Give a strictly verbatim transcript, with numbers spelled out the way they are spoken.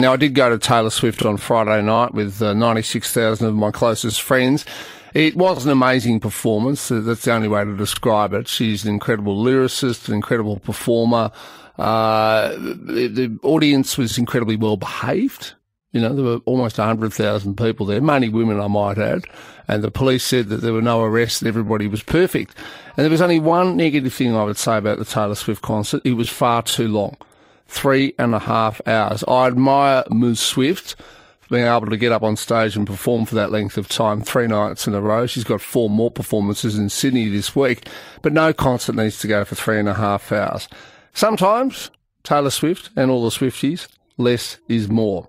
Now, I did go to Taylor Swift on Friday night with uh, ninety-six thousand of my closest friends. It was an amazing performance. That's the only way to describe it. She's an incredible lyricist, an incredible performer. Uh, the, the audience was incredibly well behaved. You know, there were almost one hundred thousand people there, mainly women, I might add. And the police said that there were no arrests and everybody was perfect. And there was only one negative thing I would say about the Taylor Swift concert. It was far too long, three and a half hours. I admire Miz Swift for being able to get up on stage and perform for that length of time, three nights in a row. She's got four more performances in Sydney this week, but no concert needs to go for three and a half hours. Sometimes, Taylor Swift and all the Swifties, less is more.